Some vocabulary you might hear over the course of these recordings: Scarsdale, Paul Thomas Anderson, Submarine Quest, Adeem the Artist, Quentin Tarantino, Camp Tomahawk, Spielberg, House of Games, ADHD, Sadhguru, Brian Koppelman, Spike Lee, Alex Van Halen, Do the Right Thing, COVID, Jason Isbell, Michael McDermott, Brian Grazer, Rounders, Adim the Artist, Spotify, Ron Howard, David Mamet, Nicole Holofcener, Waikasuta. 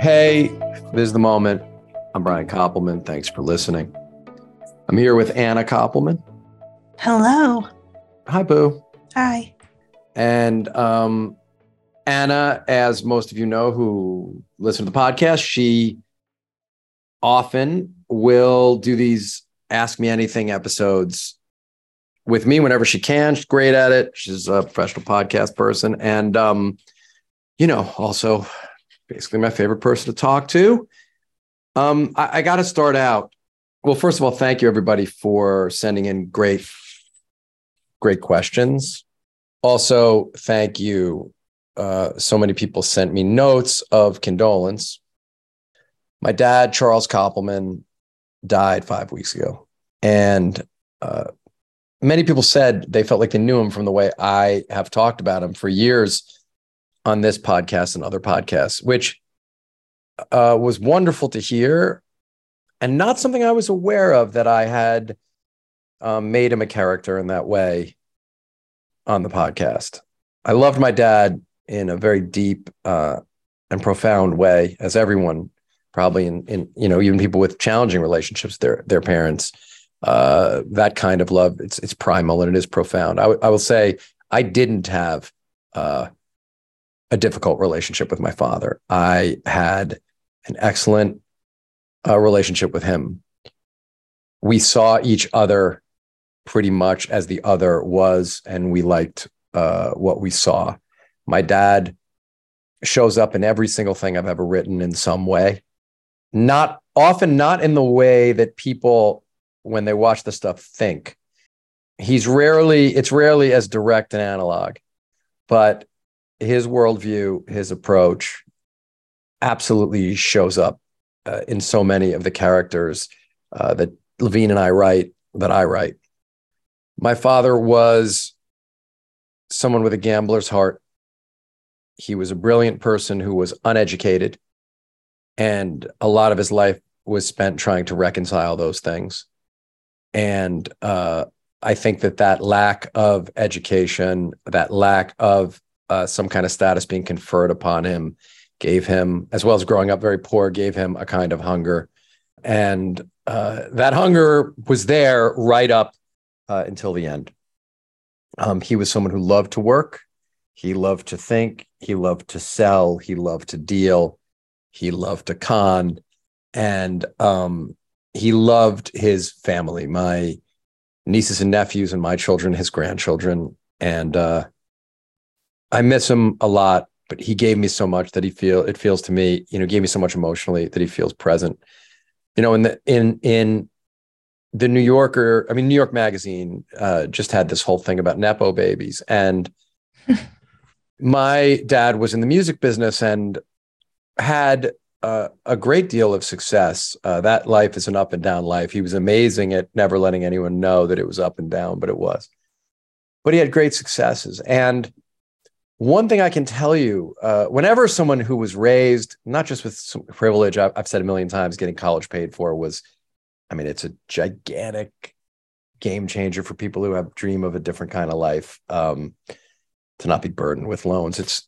Hey, this is the moment. I'm Brian Koppelman. Thanks for listening. I'm here with Anna Koppelman. Hello. Hi, Boo. Hi. And Anna, as most of you know who listen to the podcast, she often will do these Ask Me Anything episodes with me whenever she can. She's great at it. She's a professional podcast person. And, also basically my favorite person to talk to. I got to start out. Well, first of all, thank you, everybody, for sending in great questions. Also, thank you. So many people sent me notes of condolence. My dad, Charles Koppelman, died 5 weeks ago. And many people said they felt like they knew him from the way I have talked about him for years on this podcast and other podcasts, which was wonderful to hear. And not something I was aware of, that I had made him a character in that way on the podcast. I loved my dad in a very deep and profound way, as everyone probably in even people with challenging relationships, their parents, that kind of love, it's primal and it is profound. I will say I didn't have a difficult relationship with my father. I had an excellent relationship with him. We saw each other pretty much as the other was, and we liked what we saw. My dad shows up in every single thing I've ever written in some way. Not often in the way that people, when they watch the stuff, think. It's rarely as direct an analog, but his worldview, his approach absolutely shows up in so many of the characters that Levine and I write, that I write. My father was someone with a gambler's heart. He was a brilliant person who was uneducated, and a lot of his life was spent trying to reconcile those things. And I think that lack of education, that lack of some kind of status being conferred upon him, gave him, as well as growing up very poor, gave him a kind of hunger. And that hunger was there right up until the end. He was someone who loved to work. He loved to think, he loved to sell, he loved to deal, he loved to con, and he loved his family, my nieces and nephews and my children, his grandchildren. And I miss him a lot, but he gave me so much that it feels to me, gave me so much emotionally that he feels present. In the New Yorker, New York Magazine just had this whole thing about Nepo babies, and my dad was in the music business and had a great deal of success. That life is an up and down life. He was amazing at never letting anyone know that it was up and down, but it was. But he had great successes. And one thing I can tell you, whenever someone who was raised, not just with some privilege, I've said a million times, getting college paid for was, it's a gigantic game changer for people who have dream of a different kind of life. To not be burdened with loans. It's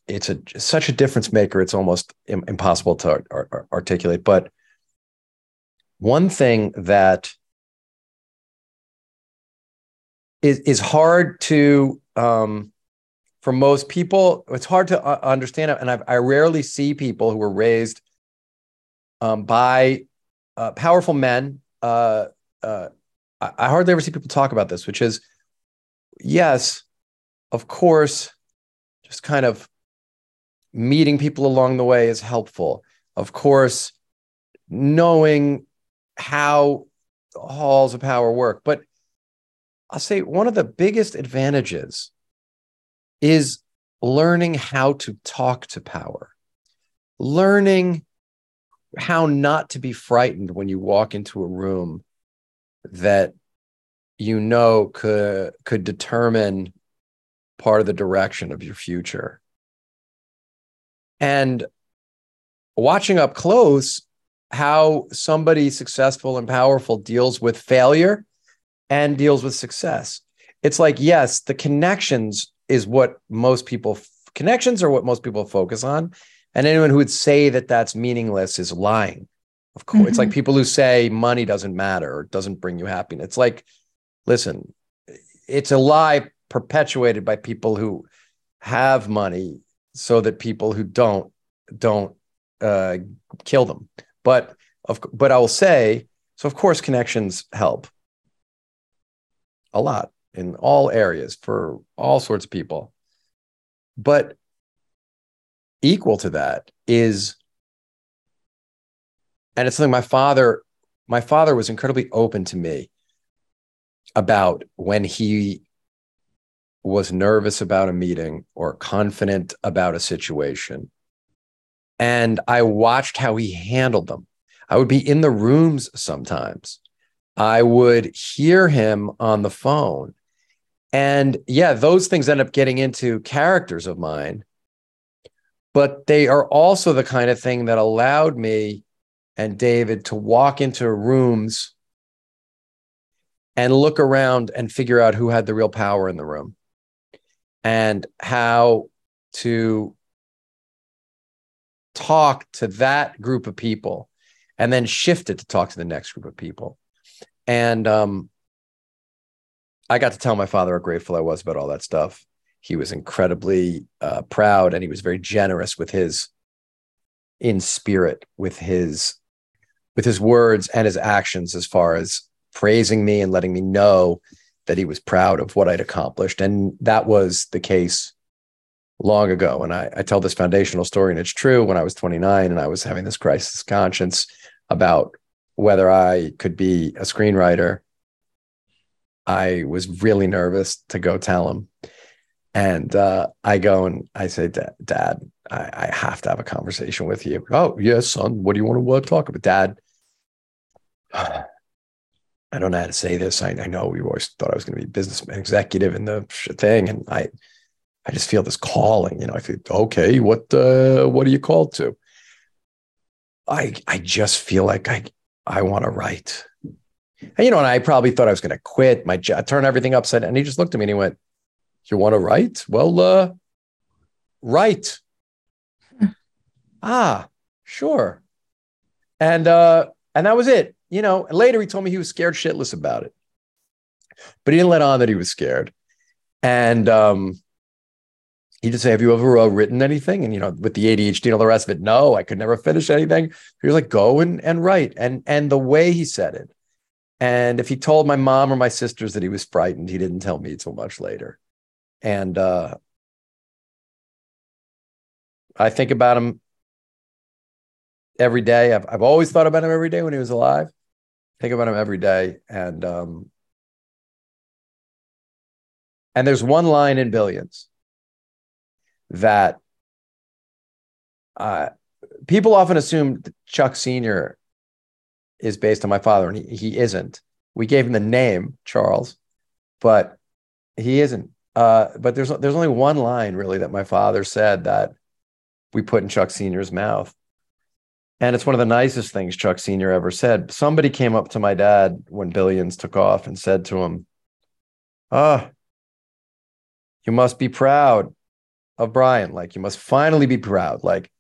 such a difference maker. It's almost impossible to articulate. But one thing that is hard to, for most people, it's hard to understand. And I rarely see people who were raised by powerful men. I hardly ever see people talk about this, which is, yes, of course, just kind of meeting people along the way is helpful. Of course, knowing how halls of power work. But I'll say one of the biggest advantages is learning how to talk to power, learning how not to be frightened when you walk into a room that could determine part of the direction of your future. And watching up close how somebody successful and powerful deals with failure and deals with success. It's like, yes, the connections are what most people focus on, And anyone who would say that that's meaningless is lying. Of course, it's like people who say money doesn't matter or doesn't bring you happiness. It's like, listen, it's a lie perpetuated by people who have money so that people who don't kill them. But I will say, so of course, connections help a lot in all areas for all sorts of people. But equal to that is, and it's something my father was incredibly open to me about when he was nervous about a meeting or confident about a situation. And I watched how he handled them. I would be in the rooms sometimes. I would hear him on the phone. And yeah, those things end up getting into characters of mine, but they are also the kind of thing that allowed me and David to walk into rooms and look around and figure out who had the real power in the room and how to talk to that group of people and then shift it to talk to the next group of people. And I got to tell my father how grateful I was about all that stuff. He was incredibly proud, and he was very generous in spirit with his words and his actions, as far as praising me and letting me know that he was proud of what I'd accomplished. And that was the case long ago. And I tell this foundational story, and it's true. When I was 29 and I was having this crisis of conscience about whether I could be a screenwriter, I was really nervous to go tell him. And I go and I say, Dad, I have to have a conversation with you. Oh, yes, son. What do you want to talk about? Dad, I don't know how to say this. I know we always thought I was going to be a businessman, executive in the thing. And I just feel this calling. You know, I feel, okay, what are you called to? I just feel like I want to write. And, you know, and I probably thought I was going to quit my job, turn everything upside down. And he just looked at me and he went, you want to write? Well, write. Ah, sure. And that was it. You know, later he told me he was scared shitless about it, but he didn't let on that he was scared. And he just said, have you ever written anything? And, you know, with the ADHD and all the rest of it, no, I could never finish anything. He was like, go and write. And the way he said it. And if he told my mom or my sisters that he was frightened, he didn't tell me till much later. And I think about him every day. I've always thought about him every day when he was alive. I think about him every day. And there's one line in Billions that people often assume Chuck Sr. is based on my father, and he isn't. We gave him the name Charles, but he isn't. But there's only one line really that my father said that we put in Chuck Sr.'s mouth. And it's one of the nicest things Chuck Sr. ever said. Somebody came up to my dad when Billions took off and said to him, you must be proud of Brian. Like, you must finally be proud. Like,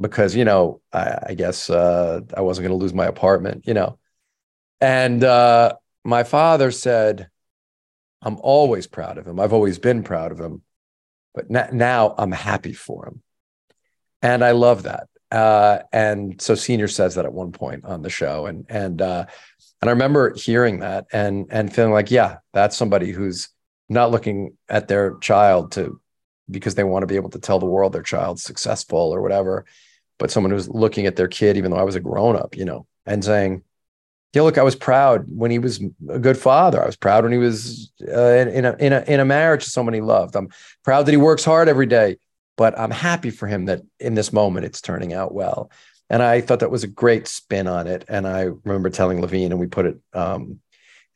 because, you know, I guess I wasn't going to lose my apartment, you know. And my father said, I'm always proud of him. I've always been proud of him. But now I'm happy for him. And I love that. And so Senior says that at one point on the show. And I remember hearing that and feeling like, yeah, that's somebody who's not looking at their child because they want to be able to tell the world their child's successful or whatever. But someone who's looking at their kid, even though I was a grown up, you know, and saying, yeah, look, I was proud when he was a good father. I was proud when he was in a marriage to someone he loved. I'm proud that he works hard every day, but I'm happy for him that in this moment it's turning out well. And I thought that was a great spin on it. And I remember telling Levine, and we put it in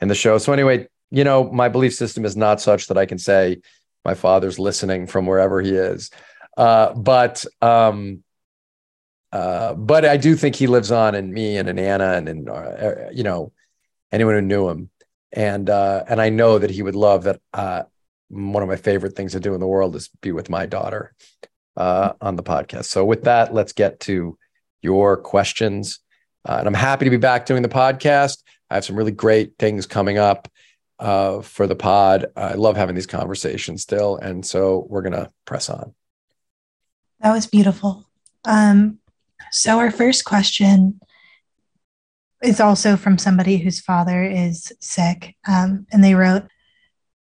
the show. So anyway, you know, my belief system is not such that I can say my father's listening from wherever he is. But I do think he lives on in me and in Anna and in, you know, anyone who knew him. And I know that he would love that. One of my favorite things to do in the world is be with my daughter. on the podcast. So with that, let's get to your questions. And I'm happy to be back doing the podcast. I have some really great things coming up for the pod. I love having these conversations still. And so we're going to press on. That was beautiful. So our first question is also from somebody whose father is sick. And they wrote,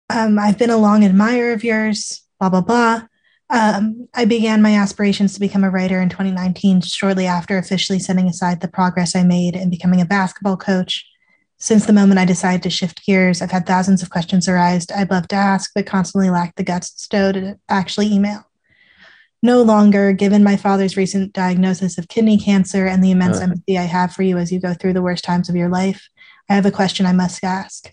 I've been a long admirer of yours, blah, blah, blah. I began my aspirations to become a writer in 2019, shortly after officially setting aside the progress I made in becoming a basketball coach. Since the moment I decided to shift gears, I've had thousands of questions arise I'd love to ask, but constantly lacked the guts and stoic to actually email. No longer, given my father's recent diagnosis of kidney cancer and the immense empathy I have for you as you go through the worst times of your life, I have a question I must ask.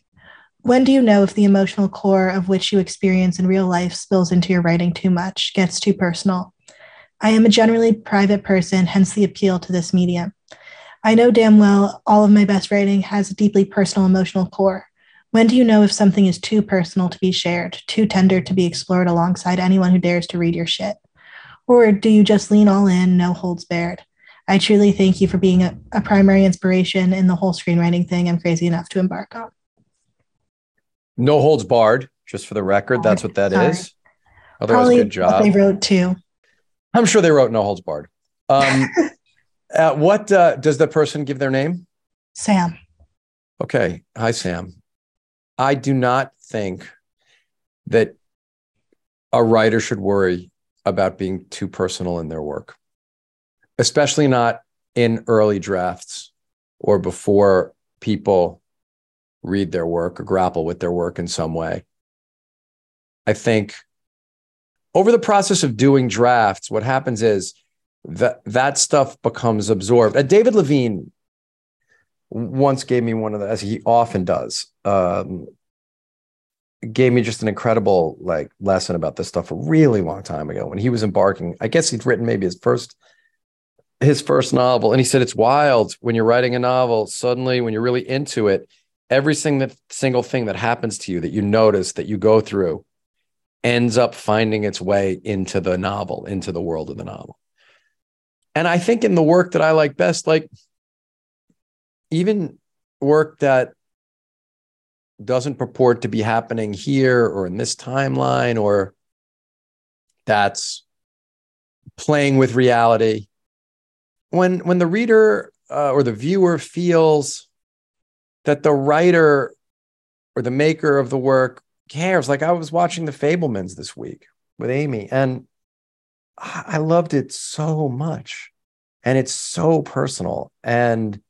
When do you know if the emotional core of which you experience in real life spills into your writing too much, gets too personal? I am a generally private person, hence the appeal to this medium. I know damn well all of my best writing has a deeply personal emotional core. When do you know if something is too personal to be shared, too tender to be explored alongside anyone who dares to read your shit? Or do you just lean all in, no holds barred? I truly thank you for being a primary inspiration in the whole screenwriting thing I'm crazy enough to embark on. No holds barred, just for the record. That's what that is. Otherwise, probably good job. They wrote too. I'm sure they wrote no holds barred. What does the person give their name? Sam. Okay. Hi, Sam. I do not think that a writer should worry about being too personal in their work, especially not in early drafts or before people read their work or grapple with their work in some way. I think over the process of doing drafts, what happens is that stuff becomes absorbed. David Levine once gave me one of the, as he often does, gave me just an incredible like lesson about this stuff a really long time ago when he was embarking. I guess he'd written maybe his first novel. And he said, it's wild when you're writing a novel, suddenly when you're really into it, every single thing that happens to you that you notice, that you go through, ends up finding its way into the novel, into the world of the novel. And I think in the work that I like best, like even work that doesn't purport to be happening here or in this timeline, or that's playing with reality, when the reader or the viewer feels that the writer or the maker of the work cares. Like I was watching The Fabelmans this week with Amy, and I loved it so much. And it's so personal. And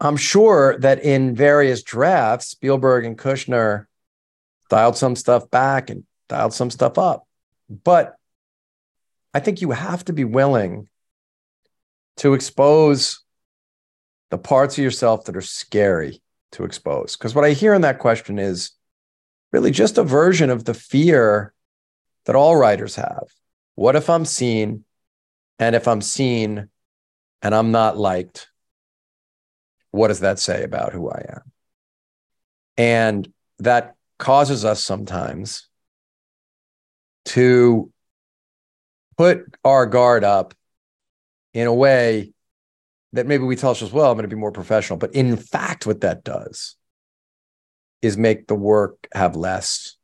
I'm sure that in various drafts, Spielberg and Kushner dialed some stuff back and dialed some stuff up. But I think you have to be willing to expose the parts of yourself that are scary to expose. Because what I hear in that question is really just a version of the fear that all writers have. What if I'm seen? And if I'm seen and I'm not liked, what does that say about who I am? And that causes us sometimes to put our guard up in a way that maybe we tell ourselves, well, I'm going to be more professional. But in fact, what that does is make the work have less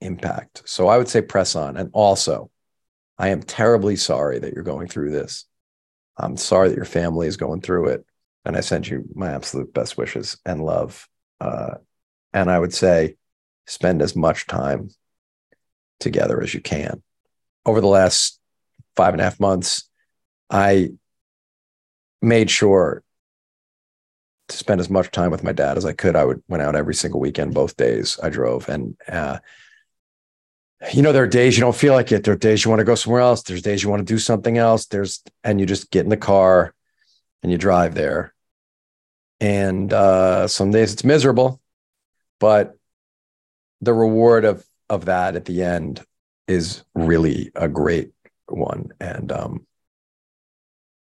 impact. So I would say press on. And also, I am terribly sorry that you're going through this. I'm sorry that your family is going through it. And I send you my absolute best wishes and love. And I would say, spend as much time together as you can. Over the last 5.5 months, I made sure to spend as much time with my dad as I could. I went out every single weekend, both days I drove. And, you know, there are days you don't feel like it. There are days you want to go somewhere else. There's days you want to do something else. And you just get in the car and you drive there. And some days it's miserable, but the reward of that at the end is really a great one. And,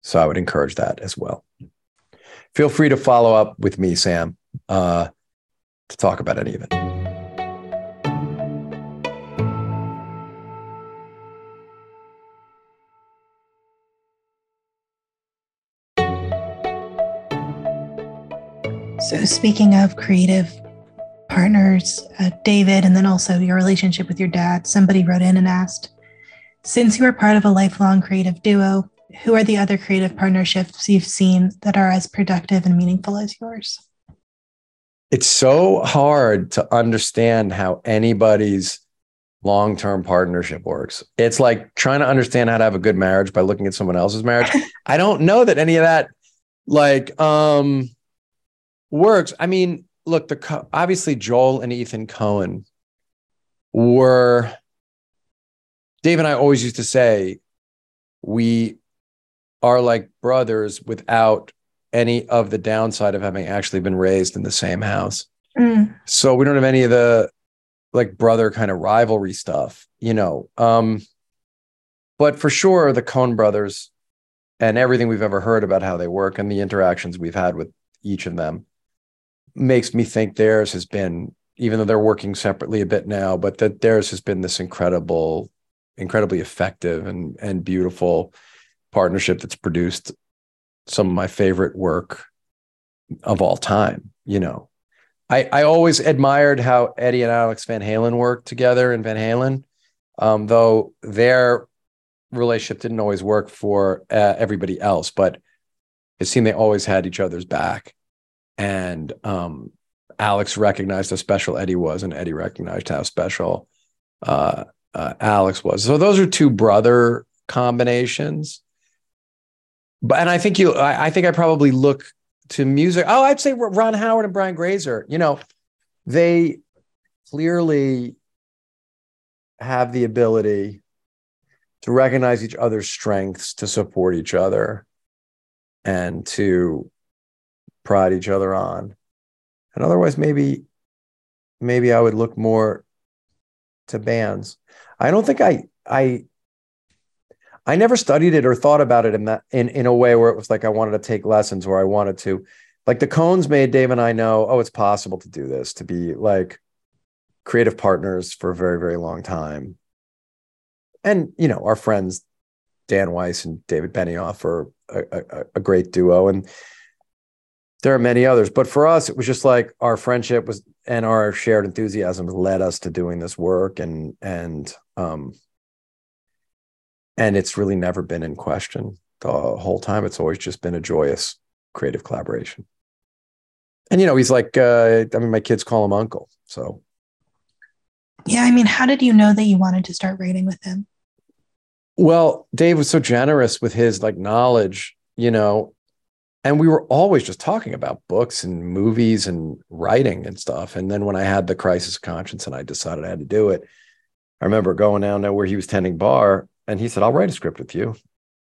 so I would encourage that as well. Feel free to follow up with me, Sam, to talk about any of it. So speaking of creative partners, David, and then also your relationship with your dad, somebody wrote in and asked, since you are part of a lifelong creative duo, who are the other creative partnerships you've seen that are as productive and meaningful as yours? It's so hard to understand how anybody's long-term partnership works. It's like trying to understand how to have a good marriage by looking at someone else's marriage. I don't know that any of that works. I mean, look, obviously Joel and Ethan Coen were, Dave and I always used to say, we are like brothers without any of the downside of having actually been raised in the same house. Mm. So we don't have any of the like brother kind of rivalry stuff, you know. But for sure, the Coen brothers and everything we've ever heard about how they work and the interactions we've had with each of them makes me think theirs has been, even though they're working separately a bit now, but that theirs has been this incredibly effective and beautiful partnership that's produced some of my favorite work of all time, you know. I always admired how Eddie and Alex Van Halen worked together in Van Halen, though their relationship didn't always work for everybody else, but it seemed they always had each other's back. And Alex recognized how special Eddie was, and Eddie recognized how special Alex was. So those are two brother combinations. But, and I think I probably look to music. Oh, I'd say Ron Howard and Brian Grazer, you know, they clearly have the ability to recognize each other's strengths, to support each other, and to pride each other on. And otherwise, maybe I would look more to bands. I don't think I never studied it or thought about it in a way where it was like I wanted to take lessons, where I wanted to, like the Coens made Dave and I know, oh, it's possible to do this, to be like creative partners for a very, very long time. And, you know, our friends, Dan Weiss and David Benioff are a great duo. And there are many others, but for us, it was just like our friendship was, and our shared enthusiasm led us to doing this work. And it's really never been in question the whole time. It's always just been a joyous creative collaboration. And, you know, he's like, my kids call him uncle. So. Yeah. I mean, how did you know that you wanted to start writing with him? Well, Dave was so generous with his like knowledge, you know, and we were always just talking about books and movies and writing and stuff. And then when I had the crisis of conscience and I decided I had to do it, I remember going down there where he was tending bar. And he said, I'll write a script with you.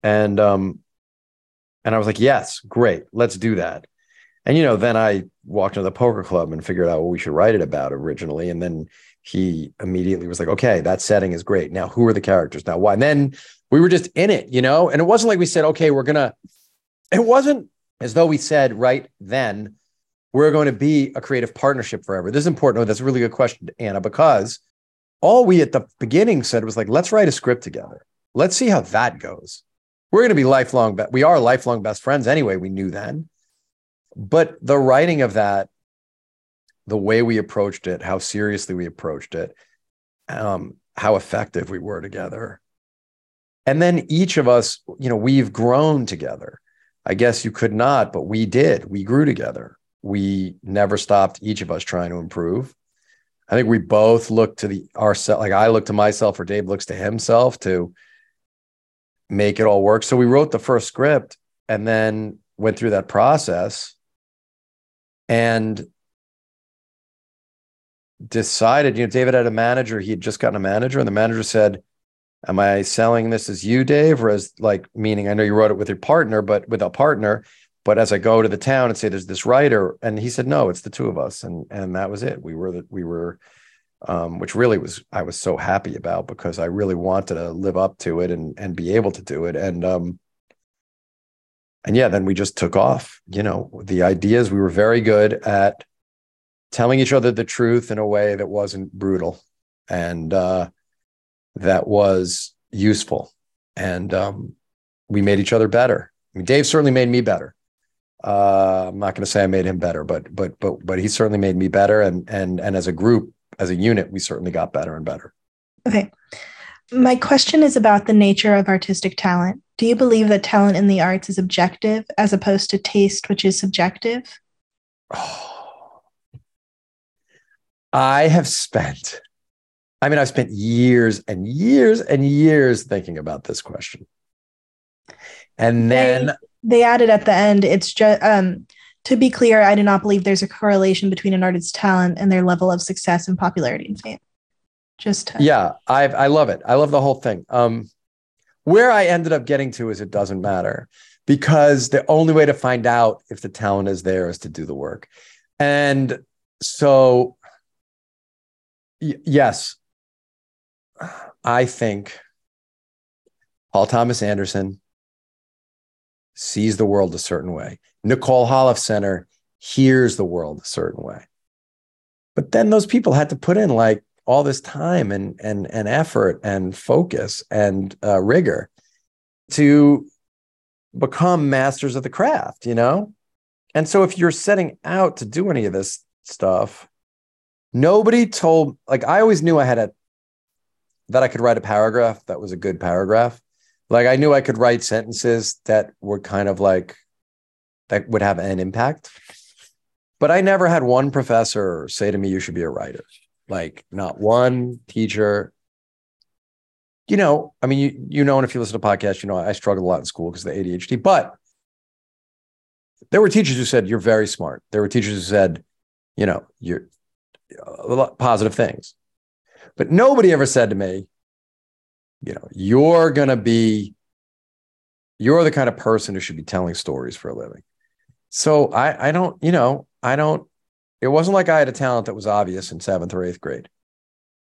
And I was like, yes, great. Let's do that. And, you know, then I walked into the poker club and figured out what we should write it about originally. And then he immediately was like, okay, that setting is great. Now, who are the characters? Now, why? And then we were just in it, you know, and it wasn't like we said, okay, it wasn't as though we said right then we're going to be a creative partnership forever. This is important. Oh, that's a really good question, Anna, because all we at the beginning said was like, let's write a script together. Let's see how that goes. We're going to be we are lifelong best friends anyway. We knew then. But the writing of that, the way we approached it, how seriously we approached it, how effective we were together. And then each of us, you know, we've grown together. I guess you could not, but we did. We grew together. We never stopped, each of us trying to improve. I think we both look to ourselves, like I look to myself or Dave looks to himself to make it all work. So we wrote the first script and then went through that process and decided, you know, David had a manager. He had just gotten a manager, and the manager said, am I selling this as you, Dave? Or as like, meaning I know you wrote it with your partner, but with a partner, but as I go to the town and say, there's this writer. And he said, no, it's the two of us. And that was it. Which really was, I was so happy about, because I really wanted to live up to it and be able to do it. And yeah, then we just took off, you know, the ideas. We were very good at telling each other the truth in a way that wasn't brutal and that was useful. And we made each other better. I mean, Dave certainly made me better. I'm not going to say I made him better, but he certainly made me better. And as a group, as a unit, we certainly got better and better. Okay. My question is about the nature of artistic talent. Do you believe that talent in the arts is objective as opposed to taste, which is subjective? Oh, I've spent years and years and years thinking about this question. And then they added at the end, it's just, to be clear, I do not believe there's a correlation between an artist's talent and their level of success and popularity and fame. Just yeah, I love it. I love the whole thing. Where I ended up getting to is it doesn't matter, because the only way to find out if the talent is there is to do the work. And so, yes, I think Paul Thomas Anderson sees the world a certain way. Nicole Holofcener hears the world a certain way. But then those people had to put in like all this time and effort and focus and rigor to become masters of the craft, you know? And so if you're setting out to do any of this stuff, nobody told, like, I always knew I had that I could write a paragraph that was a good paragraph. Like, I knew I could write sentences that were kind of like, that would have an impact. But I never had one professor say to me, you should be a writer. Like, not one teacher. You know, I mean, you know, and if you listen to podcasts, you know, I struggled a lot in school because of the ADHD. But there were teachers who said, you're very smart. There were teachers who said, you know, you're positive things. But nobody ever said to me, you know, you're the kind of person who should be telling stories for a living. So it wasn't like I had a talent that was obvious in 7th or 8th grade.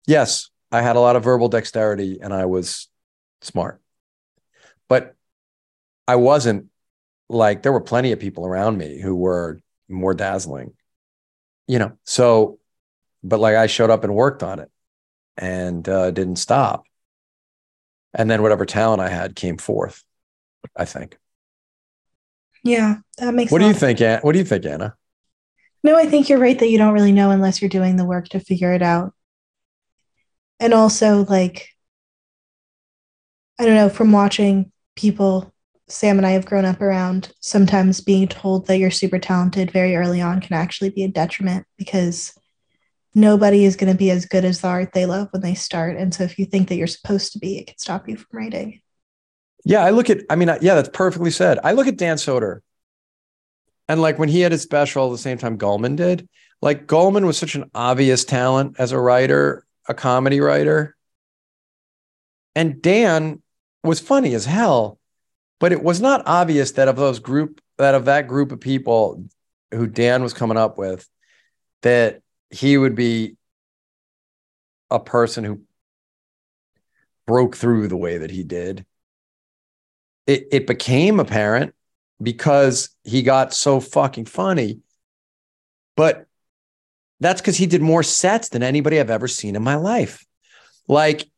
Yes, I had a lot of verbal dexterity and I was smart, but I wasn't like, there were plenty of people around me who were more dazzling, you know? So, but like I showed up and worked on it and didn't stop. And then whatever talent I had came forth, I think. Yeah, that makes sense. What do you think, Anna? No, I think you're right that you don't really know unless you're doing the work to figure it out. And also, like, I don't know, from watching people Sam and I have grown up around, sometimes being told that you're super talented very early on can actually be a detriment, because nobody is going to be as good as the art they love when they start. And so if you think that you're supposed to be, it can stop you from writing. Yeah, that's perfectly said. I look at Dan Soder. And like when he had his special at the same time Gulman did, like Gulman was such an obvious talent as a writer, a comedy writer. And Dan was funny as hell, but it was not obvious that of that group of people who Dan was coming up with, that he would be a person who broke through the way that he did. It became apparent because he got so fucking funny. But that's because he did more sets than anybody I've ever seen in my life. Like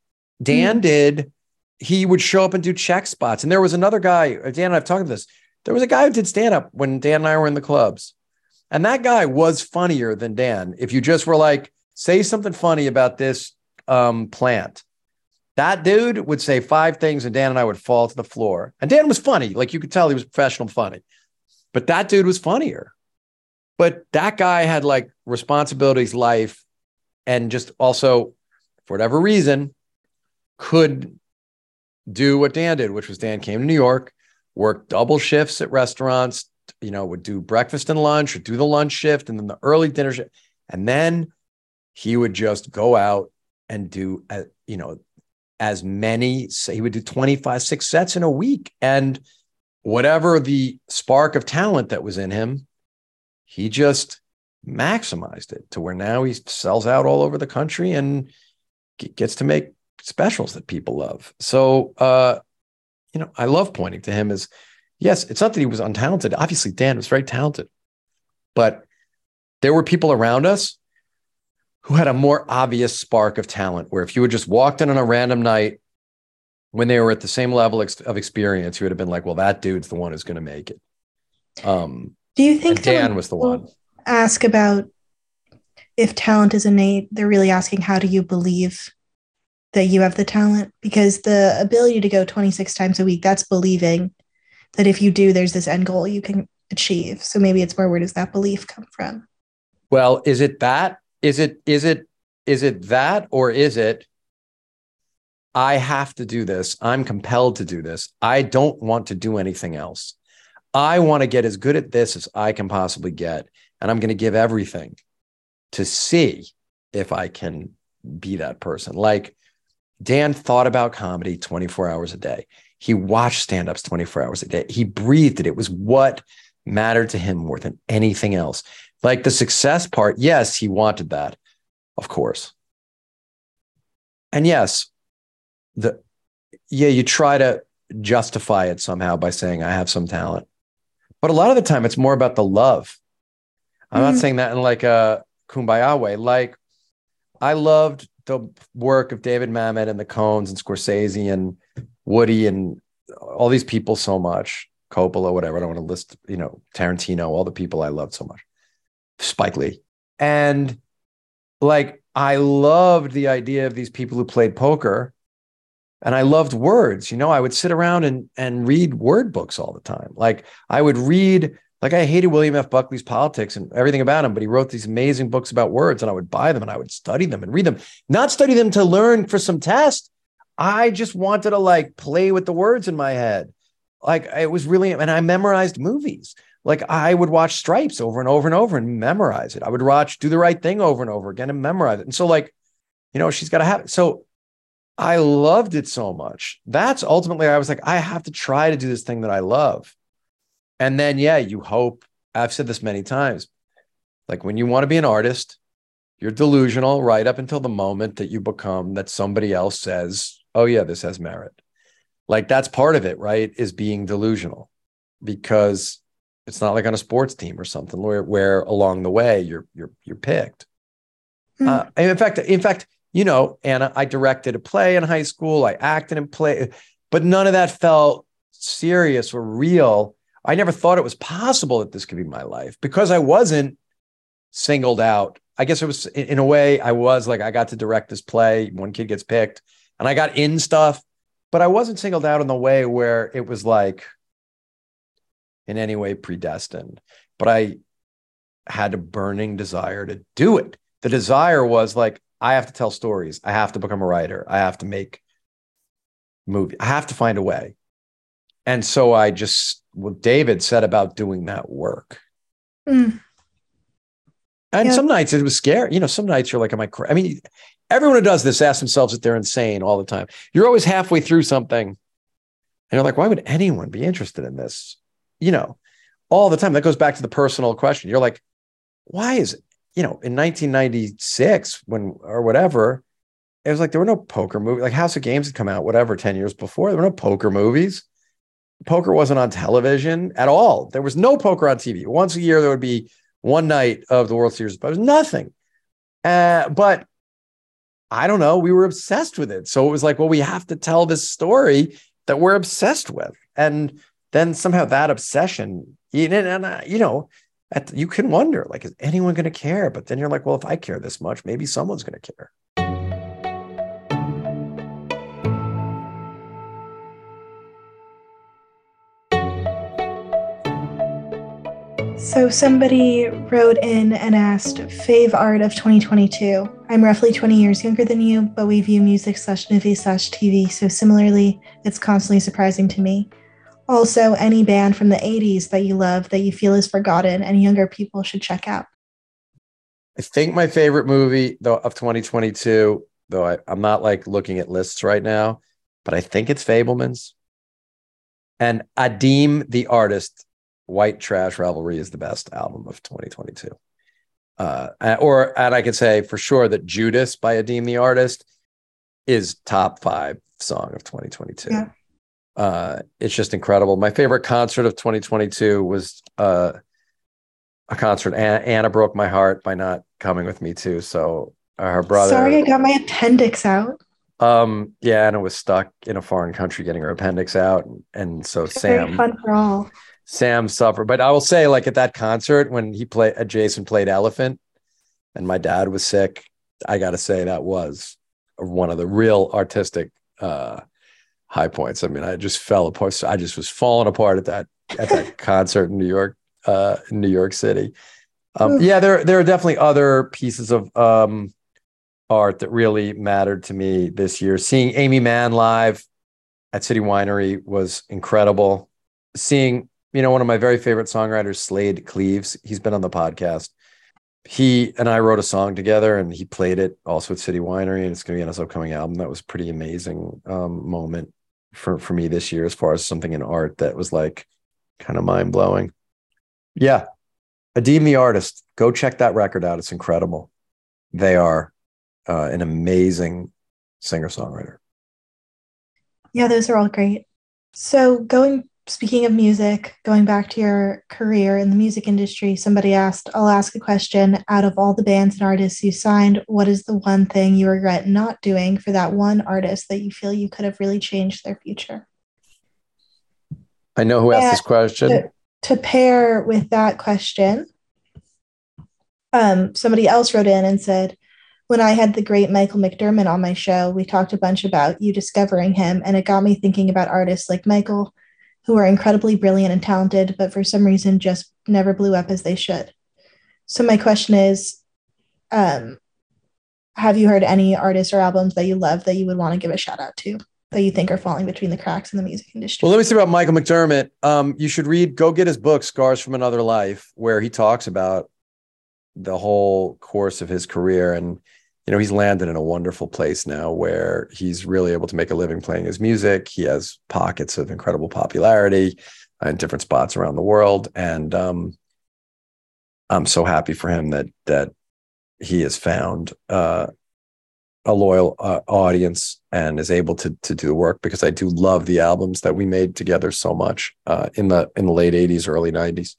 Dan did, he would show up and do check spots. And there was another guy, Dan and I've talked about this. There was a guy who did stand-up when Dan and I were in the clubs. And that guy was funnier than Dan. If you just were like, say something funny about this plant, that dude would say 5 things and Dan and I would fall to the floor. And Dan was funny. Like, you could tell he was professional funny. But that dude was funnier. But that guy had like responsibilities, life, and just also, for whatever reason, could do what Dan did, which was Dan came to New York, worked double shifts at restaurants, you know, would do breakfast and lunch, or do the lunch shift and then the early dinner shift. And then he would just go out and do, you know, as many, he would do 6 sets in a week. And whatever the spark of talent that was in him, he just maximized it to where now he sells out all over the country and gets to make specials that people love. So, you know, I love pointing to him as, yes, it's not that he was untalented. Obviously, Dan was very talented. But there were people around us who had a more obvious spark of talent, where if you had just walked in on a random night when they were at the same level of experience, you would have been like, well, that dude's the one who's going to make it. Do you think Dan was the one? Ask about if talent is innate. They're really asking, how do you believe that you have the talent? Because the ability to go 26 times a week, that's believing that if you do, there's this end goal you can achieve. So maybe it's more, where does that belief come from? Well, is it that? Is it that, or is it, I have to do this. I'm compelled to do this. I don't want to do anything else. I want to get as good at this as I can possibly get. And I'm going to give everything to see if I can be that person. Like, Dan thought about comedy 24 hours a day. He watched stand-ups 24 hours a day. He breathed it. It was what mattered to him more than anything else. Like, the success part, yes, he wanted that, of course. And yes, you try to justify it somehow by saying, I have some talent. But a lot of the time, it's more about the love. I'm not saying that in like a kumbaya way. Like, I loved the work of David Mamet and the Coens and Scorsese and Woody and all these people so much. Coppola, whatever. I don't want to list, Tarantino, all the people I loved so much. Spike Lee. And like, I loved the idea of these people who played poker. And I loved words. I would sit around and read word books all the time. Like, I would read, like, I hated William F. Buckley's Politics and everything about him, but he wrote these amazing books about words, and I would buy them and I would study them and read them, not study them to learn for some test. I just wanted to like play with the words in my head. Like, it was really, and I memorized movies. Like, I would watch Stripes over and over and over and memorize it. I would watch Do the Right Thing over and over again and memorize it. And so, like, She's Gotta Have It. So I loved it so much. That's ultimately, I was like, I have to try to do this thing that I love. And then, you hope, I've said this many times, like, when you want to be an artist, you're delusional right up until the moment that you become that somebody else says, oh yeah, this has merit. Like, that's part of it, right? Is being delusional, because it's not like on a sports team or something where along the way you're picked. And in fact, Anna, I directed a play in high school. I acted in play, but none of that felt serious or real. I never thought it was possible that this could be my life because I wasn't singled out. I guess it was, in a way, I was like, I got to direct this play. One kid gets picked and I got in stuff, but I wasn't singled out in the way where it was like in any way predestined, but I had a burning desire to do it. The desire was like, I have to tell stories. I have to become a writer. I have to make movies. I have to find a way. And so I just, David set about doing that work. And some nights it was scary. Some nights you're like, am I crazy? I mean, everyone who does this asks themselves if they're insane all the time. You're always halfway through something. And you're like, why would anyone be interested in this? All the time. That goes back to the personal question. You're like, why is it? In 1996, it was like there were no poker movies. Like House of Games had come out, 10 years before. There were no poker movies. Poker wasn't on television at all. There was no poker on TV. Once a year, there would be one night of the World Series, but it was nothing. But I don't know. We were obsessed with it. So it was like, well, we have to tell this story that we're obsessed with. And then somehow that obsession, you can wonder, like, is anyone going to care? But then you're like, well, if I care this much, maybe someone's going to care. So somebody wrote in and asked, fave art of 2022. I'm roughly 20 years younger than you, but we view music/movie/TV. So similarly, it's constantly surprising to me. Also, any band from the 80s that you love that you feel is forgotten and younger people should check out. I think my favorite movie of 2022, though I'm not like looking at lists right now, but I think it's Fabelmans. And Adim the Artist, White Trash Revelry is the best album of 2022. And I could say for sure that Judas by Adim the Artist is top 5 song of 2022. Yeah. It's just incredible. My favorite concert of 2022 was a concert. Anna broke my heart by not coming with me too. So her brother. Sorry, I got my appendix out. Anna was stuck in a foreign country getting her appendix out, and so Sam. Very fun for all. Sam suffered. But I will say, like, at that concert when he played, Jason played Elephant, and my dad was sick, I got to say that was one of the real artistic high points. I mean, I just fell apart. I just was falling apart at that concert in New York City. Yeah, there are definitely other pieces of art that really mattered to me this year. Seeing Amy Mann live at City Winery was incredible. Seeing, you know, one of my very favorite songwriters, Slade Cleaves, he's been on the podcast. He and I wrote a song together, and he played it also at City Winery, and it's going to be on his upcoming album. That was a pretty amazing moment for me this year, as far as something in art that was like kind of mind blowing. Yeah. Adeem the Artist, go check that record out. It's incredible. They are an amazing singer-songwriter. Yeah, those are all great. So speaking of music, going back to your career in the music industry, somebody asked, I'll ask a question. Out of all the bands and artists you signed, what is the one thing you regret not doing for that one artist that you feel you could have really changed their future? I know who asked this question. To pair with that question, somebody else wrote in and said, when I had the great Michael McDermott on my show, we talked a bunch about you discovering him, and it got me thinking about artists like Michael, who are incredibly brilliant and talented, but for some reason just never blew up as they should. So my question is, have you heard any artists or albums that you love that you would want to give a shout out to, that you think are falling between the cracks in the music industry? Well, let me say about Michael McDermott. You should go get his book, Scars from Another Life, where he talks about the whole course of his career. And, you know, he's landed in a wonderful place now where he's really able to make a living playing his music. He has pockets of incredible popularity in different spots around the world. And I'm so happy for him that he has found a loyal audience and is able to do the work, because I do love the albums that we made together so much in the late 80s, early 90s.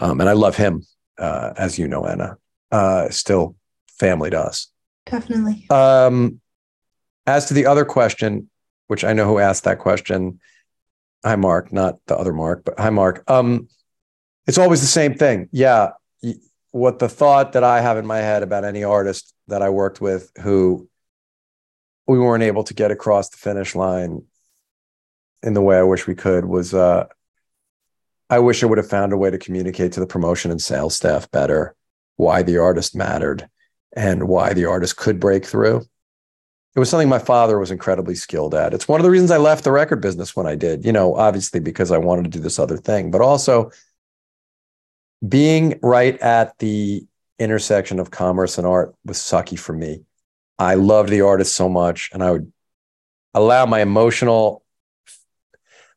And I love him, as you know, Anna, still family to us. Definitely. As to the other question, which I know who asked that question. Hi, Mark, not the other Mark, but hi, Mark. It's always the same thing. Yeah. What the thought that I have in my head about any artist that I worked with who we weren't able to get across the finish line in the way I wish we could was, I wish I would have found a way to communicate to the promotion and sales staff better why the artist mattered and why the artist could break through. It was something my father was incredibly skilled at. It's one of the reasons I left the record business when I did, you know, obviously because I wanted to do this other thing, but also being right at the intersection of commerce and art was sucky for me. I loved the artist so much, and I would allow my emotional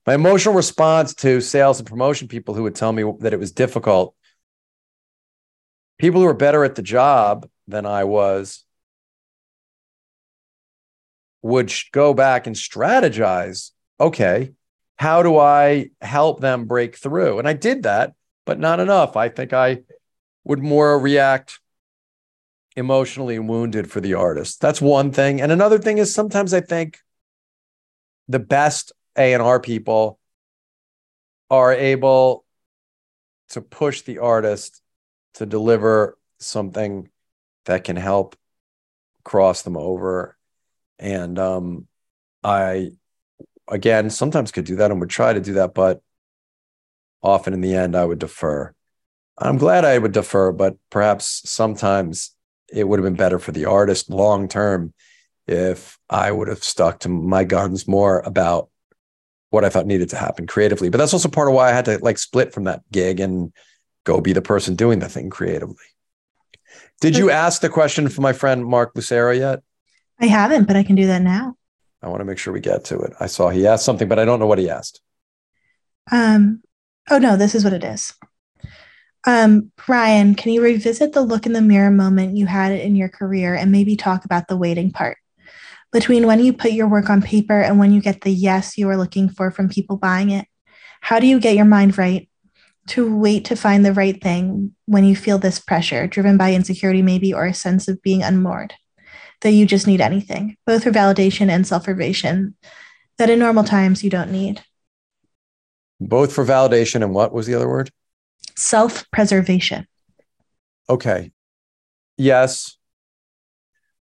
response to sales and promotion people who would tell me that it was difficult. People who were better at the job than I was would go back and strategize, okay, how do I help them break through? And I did that, but not enough. I think I would more react emotionally wounded for the artist. That's one thing. And another thing is, sometimes I think the best A&R people are able to push the artist to deliver something that can help cross them over. And I, again, sometimes could do that and would try to do that, but often in the end, I would defer. I'm glad I would defer, but perhaps sometimes it would have been better for the artist long-term if I would have stuck to my guns more about what I thought needed to happen creatively. But that's also part of why I had to split from that gig and go be the person doing the thing creatively. Did you ask the question for my friend Mark Lucero yet? I haven't, but I can do that now. I want to make sure we get to it. I saw he asked something, but I don't know what he asked. Oh no, this is what it is. Brian, can you revisit the look in the mirror moment you had in your career and maybe talk about the waiting part? Between when you put your work on paper and when you get the yes you are looking for from people buying it, how do you get your mind right to wait to find the right thing when you feel this pressure, driven by insecurity maybe, or a sense of being unmoored, that you just need anything, both for validation and self-revelation, that in normal times you don't need? Both for validation and what was the other word? Self-preservation. Okay. Yes.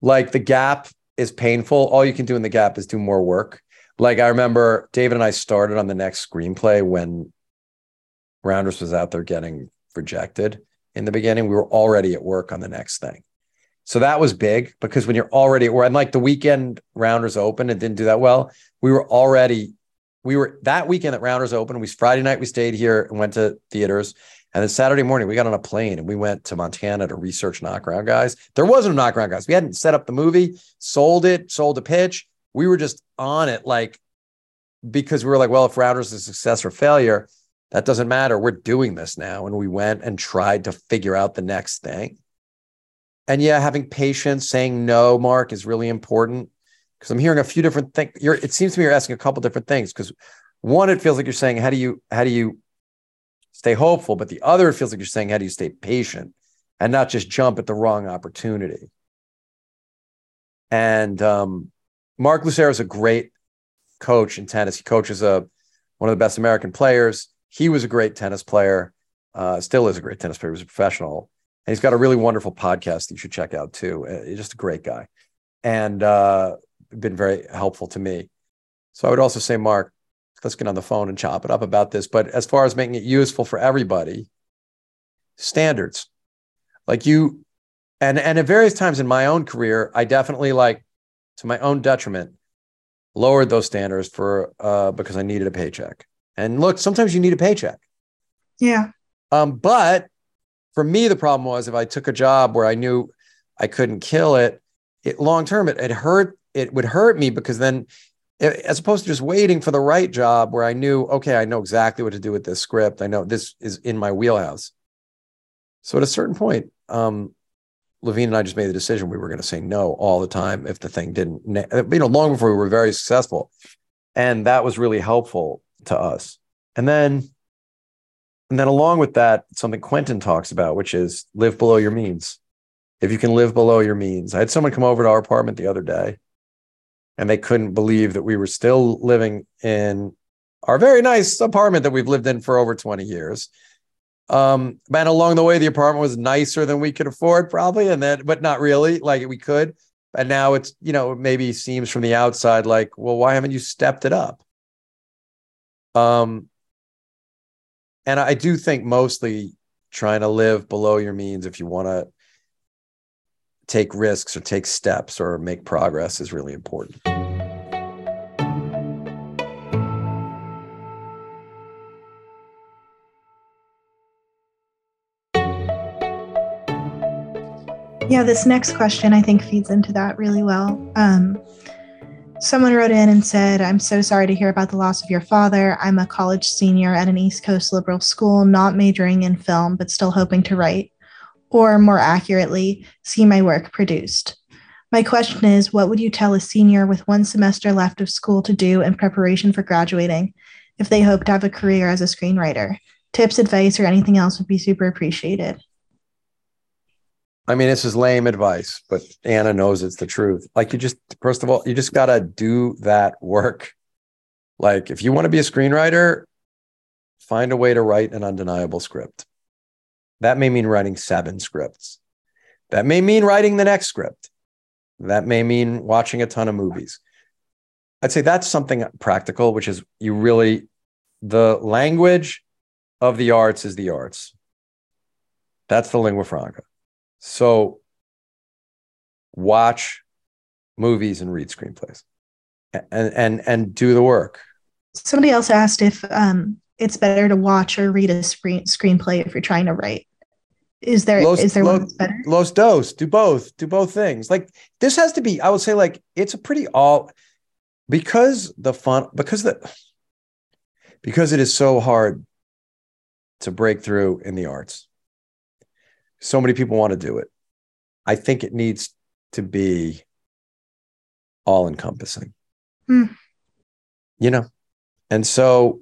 Like the gap is painful. All you can do in the gap is do more work. Like I remember David and I started on the next screenplay when Rounders was out there getting rejected in the beginning. We were already at work on the next thing. So that was big because when you're already at work, and like the weekend Rounders opened and didn't do that well, we were that weekend that Rounders opened. Friday night, we stayed here and went to theaters. And then Saturday morning, we got on a plane and we went to Montana to research Knockaround Guys. There wasn't a Knockaround Guys. We hadn't set up the movie, sold the pitch. We were just on it, like, because we were like, well, if Rounders is a success or failure, that doesn't matter. We're doing this now. And we went and tried to figure out the next thing. And yeah, having patience, saying no, Mark, is really important. Because I'm hearing a few different things. It seems to me you're asking a couple different things. Because one, it feels like you're saying, how do you stay hopeful? But the other, it feels like you're saying, how do you stay patient and not just jump at the wrong opportunity? And Mark Lucero is a great coach in tennis. He coaches one of the best American players. He was a great tennis player. Still is a great tennis player. He was a professional. And he's got a really wonderful podcast that you should check out too. He's just a great guy. And been very helpful to me. So I would also say, Mark, let's get on the phone and chop it up about this. But as far as making it useful for everybody, standards. Like you, and at various times in my own career, I definitely, like, to my own detriment, lowered those standards for because I needed a paycheck. And look, sometimes you need a paycheck. Yeah. But for me, the problem was if I took a job where I knew I couldn't kill it, long-term, it hurt. It would hurt me because then, as opposed to just waiting for the right job where I knew, okay, I know exactly what to do with this script. I know this is in my wheelhouse. So at a certain point, Levine and I just made the decision we were going to say no all the time if the thing didn't, long before we were very successful. And that was really helpful to us. And then along with that, something Quentin talks about, which is live below your means. If you can live below your means. I had someone come over to our apartment the other day. And they couldn't believe that we were still living in our very nice apartment that we've lived in for over 20 years. And along the way, the apartment was nicer than we could afford, probably, but not really, like we could. And now it's, maybe seems from the outside like, well, why haven't you stepped it up? And I do think mostly trying to live below your means if you want to take risks or take steps or make progress is really important. Yeah, this next question I think feeds into that really well. Someone wrote in and said, I'm so sorry to hear about the loss of your father. I'm a college senior at an East Coast liberal school, not majoring in film, but still hoping to write. Or more accurately, see my work produced. My question is, what would you tell a senior with one semester left of school to do in preparation for graduating if they hope to have a career as a screenwriter? Tips, advice, or anything else would be super appreciated. I mean, this is lame advice, but Anna knows it's the truth. Like first of all, you just got to do that work. Like if you want to be a screenwriter, find a way to write an undeniable script. That may mean writing 7 scripts. That may mean writing the next script. That may mean watching a ton of movies. I'd say that's something practical, which is the language of the arts is the arts. That's the lingua franca. So watch movies and read screenplays and do the work. Somebody else asked if it's better to watch or read a screenplay if you're trying to write. Is there one that's better? Los dos. Do both things. Like this has to be, I would say, like it's a pretty because it is so hard to break through in the arts. So many people want to do it. I think it needs to be all encompassing. And so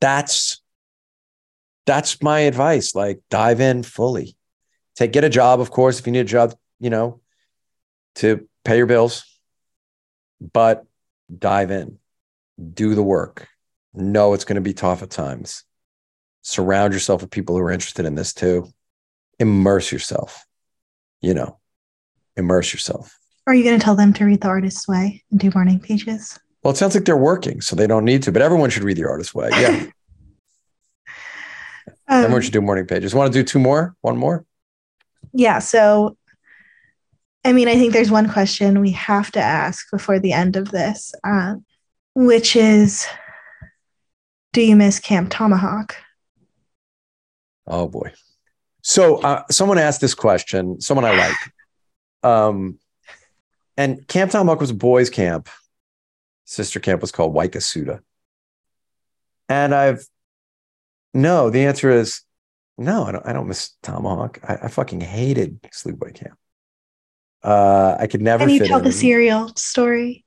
that's my advice. Like dive in fully, get a job. Of course, if you need a job, to pay your bills, but dive in, do the work, know it's going to be tough at times. Surround yourself with people who are interested in this too. Immerse yourself, you know, immerse yourself. Are you going to tell them to read The Artist's Way and do morning pages? Well, it sounds like they're working, so they don't need to, but everyone should read The Artist's Way. Yeah. Everyone should do morning pages. Want to do two more? One more? Yeah. So, I mean, I think there's one question we have to ask before the end of this, which is, do you miss Camp Tomahawk? Oh, boy. So someone asked this question, someone I like. And Camp Tomahawk was a boys' camp. Sister camp was called Waikasuta. And the answer is no, I don't miss Tomahawk. I fucking hated sleepaway camp. I could never. Can you tell the cereal story?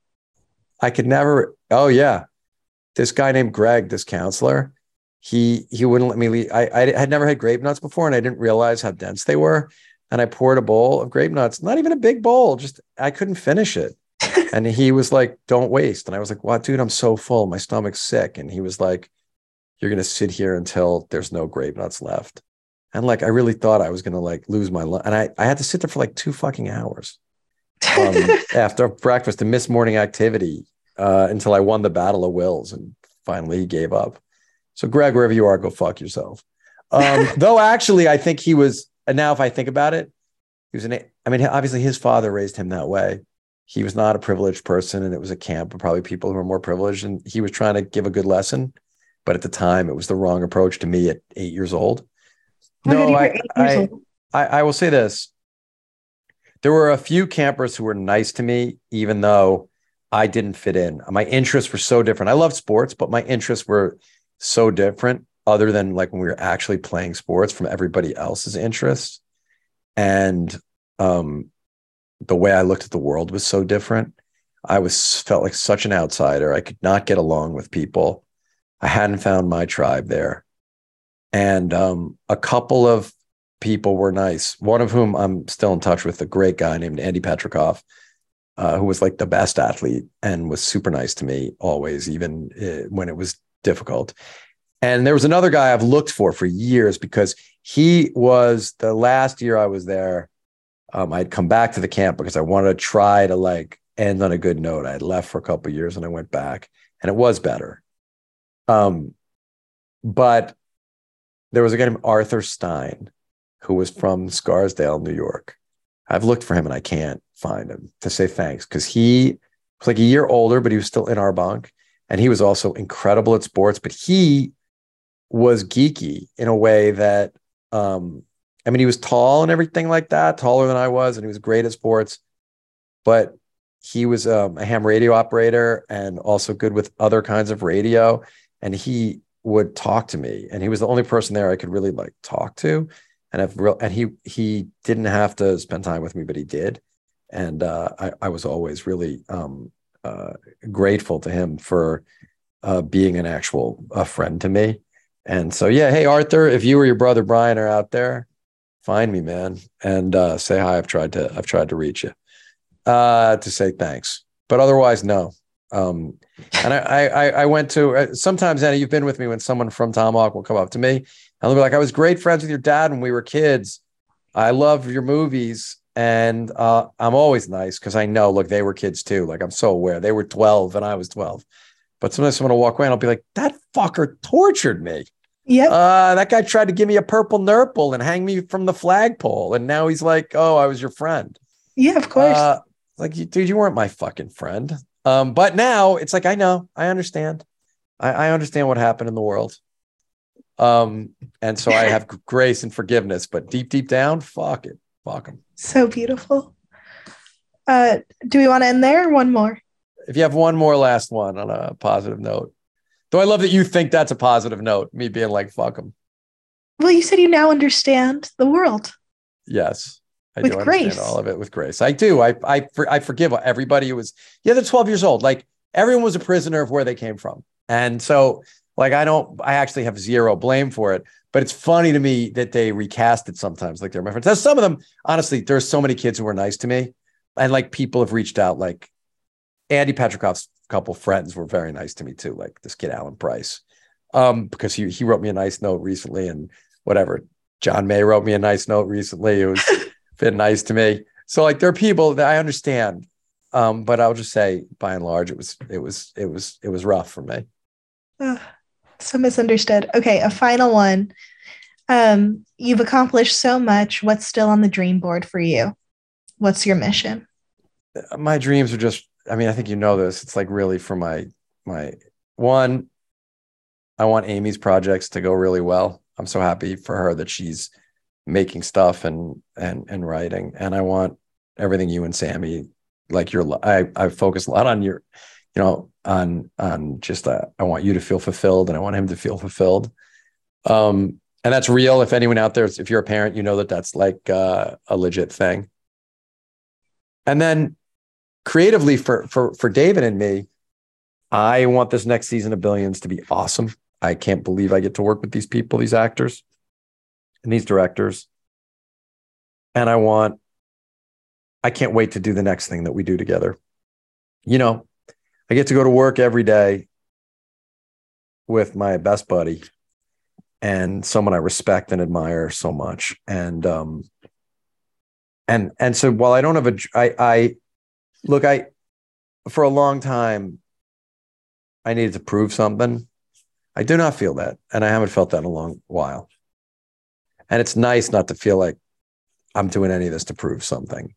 I could never. Oh, yeah. This guy named Greg, this counselor, he wouldn't let me leave. I had never had grape nuts before, and I didn't realize how dense they were. And I poured a bowl of grape nuts, not even a big bowl, just I couldn't finish it. And he was like, don't waste. And I was like, wow, dude, I'm so full. My stomach's sick. And he was like, you're going to sit here until there's no grape nuts left. And like, I really thought I was going to like lose my lunch. And I had to sit there for like 2 fucking hours after breakfast to miss morning activity until I won the Battle of Wills. And finally he gave up. So Greg, wherever you are, go fuck yourself. Though actually, I think he was, and now if I think about it, he was obviously his father raised him that way. He was not a privileged person, and it was a camp of probably people who were more privileged, and he was trying to give a good lesson. But at the time, it was the wrong approach to me at 8 years old. I will say this. There were a few campers who were nice to me, even though I didn't fit in. My interests were so different. I loved sports, but my interests were so different, other than like when we were actually playing sports, from everybody else's interests. And the way I looked at the world was so different. I felt like such an outsider. I could not get along with people. I hadn't found my tribe there. And a couple of people were nice. One of whom I'm still in touch with, a great guy named Andy Petrikoff, who was like the best athlete and was super nice to me always, even when it was difficult. And there was another guy I've looked for years, because he was the last year I was there. I'd come back to the camp because I wanted to try to like end on a good note. I had left for a couple of years and I went back, and it was better. But there was a guy named Arthur Stein who was from Scarsdale, New York. I've looked for him and I can't find him, to say thanks, because he was like a year older, but he was still in our bunk. And he was also incredible at sports, but he was geeky in a way that, he was tall and everything like that, taller than I was, and he was great at sports, but he was a ham radio operator and also good with other kinds of radio. And he would talk to me, and he was the only person there I could really like talk to. And he didn't have to spend time with me, but he did. And I was always really grateful to him for being an actual friend to me. And so, yeah. Hey, Arthur, if you or your brother Brian are out there, find me, man, and say hi. I've tried to reach you to say thanks, but otherwise, no. And I went to sometimes, Anna, you've been with me when someone from Tomahawk will come up to me and they'll be like, "I was great friends with your dad when we were kids. I love your movies," and I'm always nice because I know, look, they were kids too. Like, I'm so aware they were 12 and I was 12. But sometimes someone will walk away and I'll be like, "That fucker tortured me. Yeah, that guy tried to give me a purple nurple and hang me from the flagpole, and now he's like, oh, I was your friend." Yeah, of course. Like, dude, you weren't my fucking friend. But now it's like, I know, I understand. I understand what happened in the world, and so I have grace and forgiveness. But deep down, fuck it, fuck them. So beautiful. Do we want to end there? Or one more. If you have one more last one on a positive note. Though I love that you think that's a positive note, me being like, fuck them. Well, you said you now understand the world. Yes. I do understand all of it with grace. I do. I forgive everybody who was, yeah, they're 12 years old. Like, everyone was a prisoner of where they came from. And so, like, I actually have zero blame for it, but it's funny to me that they recast it sometimes. Like, they're my friends. Now, some of them, honestly, there's so many kids who were nice to me, and like people have reached out, like, Andy Patrickoff's couple friends were very nice to me too, like this kid Alan Price, because he wrote me a nice note recently, and whatever, John May wrote me a nice note recently. It was been nice to me. So like there are people that I understand, but I'll just say by and large it was rough for me. So misunderstood. Okay, a final one. You've accomplished so much. What's still on the dream board for you? What's your mission? My dreams are just, I mean, I think you know this. It's like really for my one, I want Amy's projects to go really well. I'm so happy for her that she's making stuff and writing. And I want everything you and Sammy, like your, I focus a lot on your, you know, on just, I want you to feel fulfilled and I want him to feel fulfilled. And that's real. If anyone out there, if you're a parent, you know that that's like a legit thing. And then creatively for David and me, I want this next season of Billions to be awesome. I can't believe I get to work with these people, these actors and these directors. And I can't wait to do the next thing that we do together. You know, I get to go to work every day with my best buddy and someone I respect and admire so much. And so while I don't have I for a long time, I needed to prove something. I do not feel that. And I haven't felt that in a long while. And it's nice not to feel like I'm doing any of this to prove something.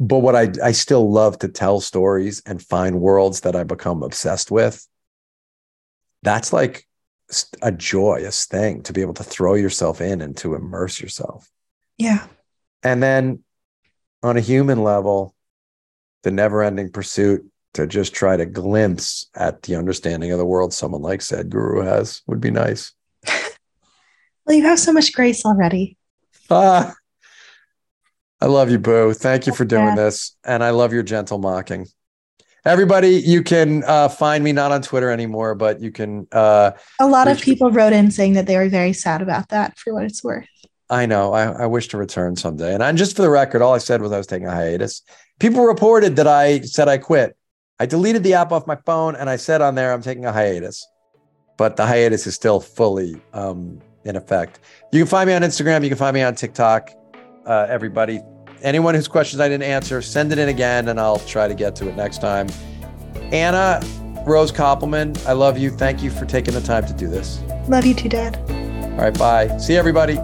But what I still love to tell stories and find worlds that I become obsessed with. That's like a joyous thing to be able to throw yourself in and to immerse yourself. Yeah. And then on a human level, the never-ending pursuit to just try to glimpse at the understanding of the world someone like Sadhguru has would be nice. Well, you have so much grace already. I love you, boo. Thank you for doing this. And I love your gentle mocking. Everybody, you can find me not on Twitter anymore, but you can. A lot of people wrote in saying that they were very sad about that, for what it's worth. I know. I wish to return someday. And just for the record, all I said was I was taking a hiatus. People reported that I said I quit. I deleted the app off my phone and I said on there, I'm taking a hiatus. But the hiatus is still fully in effect. You can find me on Instagram. You can find me on TikTok. Everybody, anyone whose questions I didn't answer, send it in again and I'll try to get to it next time. Anna Rose Koppelman, I love you. Thank you for taking the time to do this. Love you too, Dad. All right, bye. See you, everybody.